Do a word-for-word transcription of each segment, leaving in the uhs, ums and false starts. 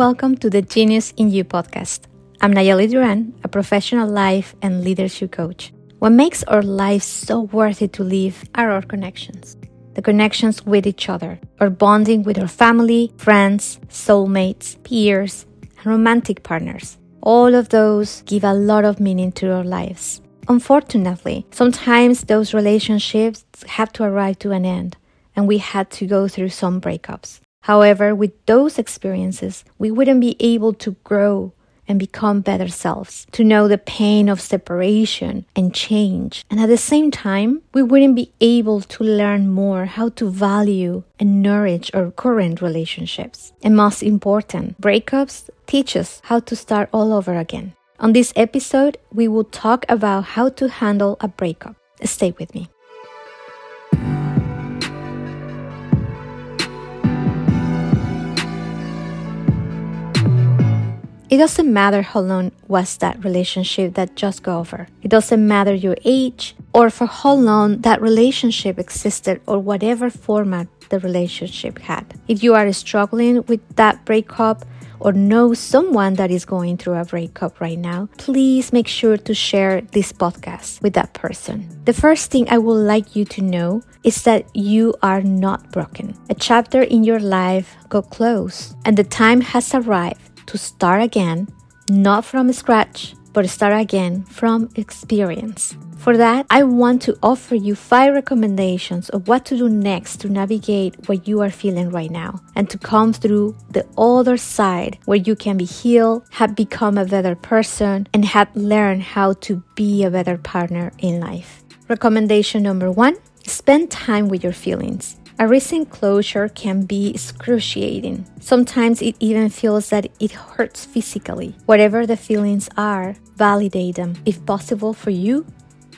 Welcome to the Genius in You podcast. I'm Nayeli Duran, a professional life and leadership coach. What makes our lives so worthy to live are our connections. The connections with each other, our bonding with our family, friends, soulmates, peers, and romantic partners. All of those give a lot of meaning to our lives. Unfortunately, sometimes those relationships have to arrive to an end, and we had to go through some breakups. However, with those experiences, we wouldn't be able to grow and become better selves, to know the pain of separation and change. And at the same time, we wouldn't be able to learn more how to value and nourish our current relationships. And most important, breakups teach us how to start all over again. On this episode, we will talk about how to handle a breakup. Stay with me. It doesn't matter how long was that relationship that just got over. It doesn't matter your age or for how long that relationship existed or whatever format the relationship had. If you are struggling with that breakup or know someone that is going through a breakup right now, please make sure to share this podcast with that person. The first thing I would like you to know is that you are not broken. A chapter in your life got closed and the time has arrived to start again, not from scratch, but start again from experience. For that, I want to offer you five recommendations of what to do next to navigate what you are feeling right now and to come through the other side where you can be healed, have become a better person, and have learned how to be a better partner in life. Recommendation number one, spend time with your feelings. A recent closure can be excruciating. Sometimes it even feels that it hurts physically. Whatever the feelings are, validate them. If possible for you,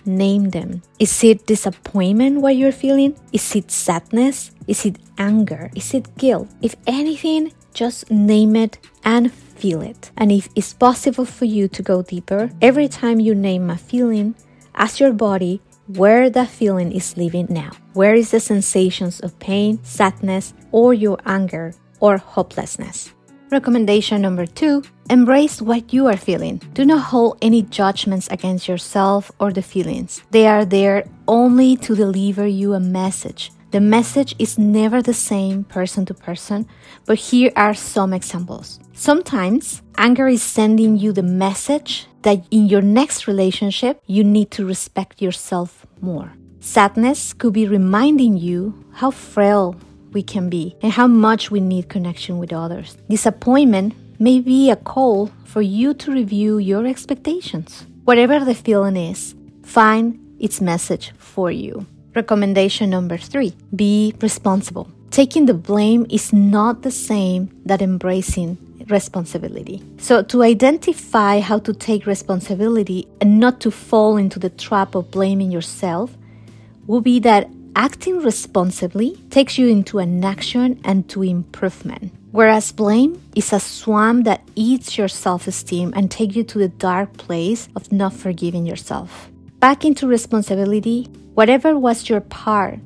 name them. Is it disappointment what you're feeling? Is it sadness? Is it anger? Is it guilt? If anything, just name it and feel it. And if it's possible for you to go deeper, every time you name a feeling, ask your body where that feeling is living now. Where is the sensations of pain, sadness, or your anger or hopelessness? Recommendation number two, embrace what you are feeling. Do not hold any judgments against yourself or the feelings. They are there only to deliver you a message. The message is never the same person to person, but here are some examples. Sometimes anger is sending you the message that in your next relationship, you need to respect yourself more. Sadness could be reminding you how frail we can be and how much we need connection with others. Disappointment may be a call for you to review your expectations. Whatever the feeling is, find its message for you. Recommendation number three, be responsible. Taking the blame is not the same that embracing responsibility. So to identify how to take responsibility and not to fall into the trap of blaming yourself will be that acting responsibly takes you into an action and to improvement. Whereas blame is a swamp that eats your self-esteem and takes you to the dark place of not forgiving yourself. Back into responsibility. Whatever was your part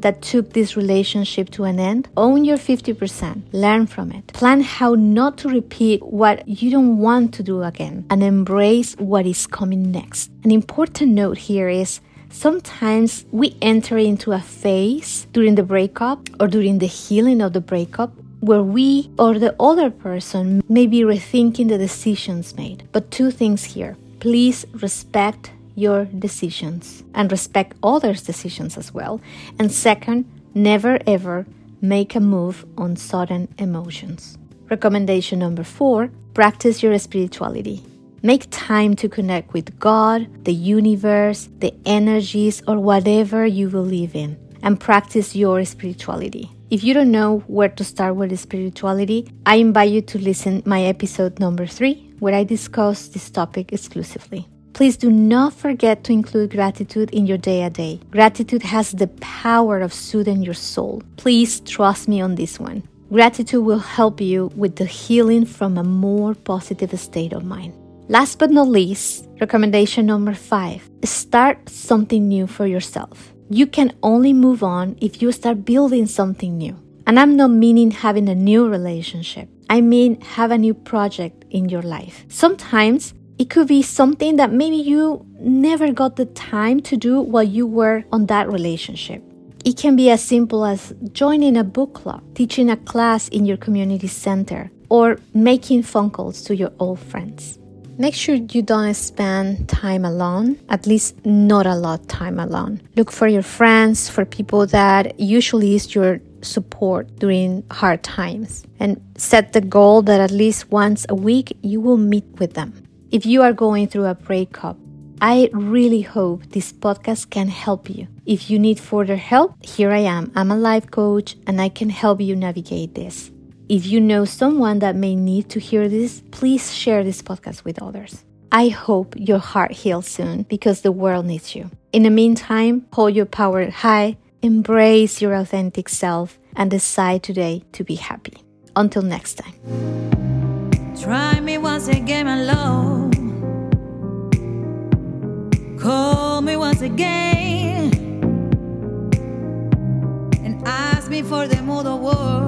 that took this relationship to an end, own your fifty percent, learn from it. Plan how not to repeat what you don't want to do again and embrace what is coming next. An important note here is sometimes we enter into a phase during the breakup or during the healing of the breakup where we or the other person may be rethinking the decisions made. But two things here. Please respect your decisions and respect others' decisions as well. And second, never ever make a move on sudden emotions. Recommendation number four, practice your spirituality. Make time to connect with God, the universe, the energies, or whatever you believe in, and practice your spirituality. If you don't know where to start with spirituality, I invite you to listen to my episode number three, where I discuss this topic exclusively. Please do not forget to include gratitude in your day-to-day. Gratitude has the power of soothing your soul. Please trust me on this one. Gratitude will help you with the healing from a more positive state of mind. Last but not least, recommendation number five, start something new for yourself. You can only move on if you start building something new. And I'm not meaning having a new relationship. I mean have a new project in your life. Sometimes it could be something that maybe you never got the time to do while you were on that relationship. It can be as simple as joining a book club, teaching a class in your community center, or making phone calls to your old friends. Make sure you don't spend time alone, at least not a lot of time alone. Look for your friends, for people that usually is your support during hard times, and set the goal that at least once a week you will meet with them. If you are going through a breakup, I really hope this podcast can help you. If you need further help, here I am. I'm a life coach and I can help you navigate this. If you know someone that may need to hear this, please share this podcast with others. I hope your heart heals soon because the world needs you. In the meantime, hold your power high, embrace your authentic self, and decide today to be happy. Until next time. Try me once again, my love. Call me once again and ask me for the mood of war.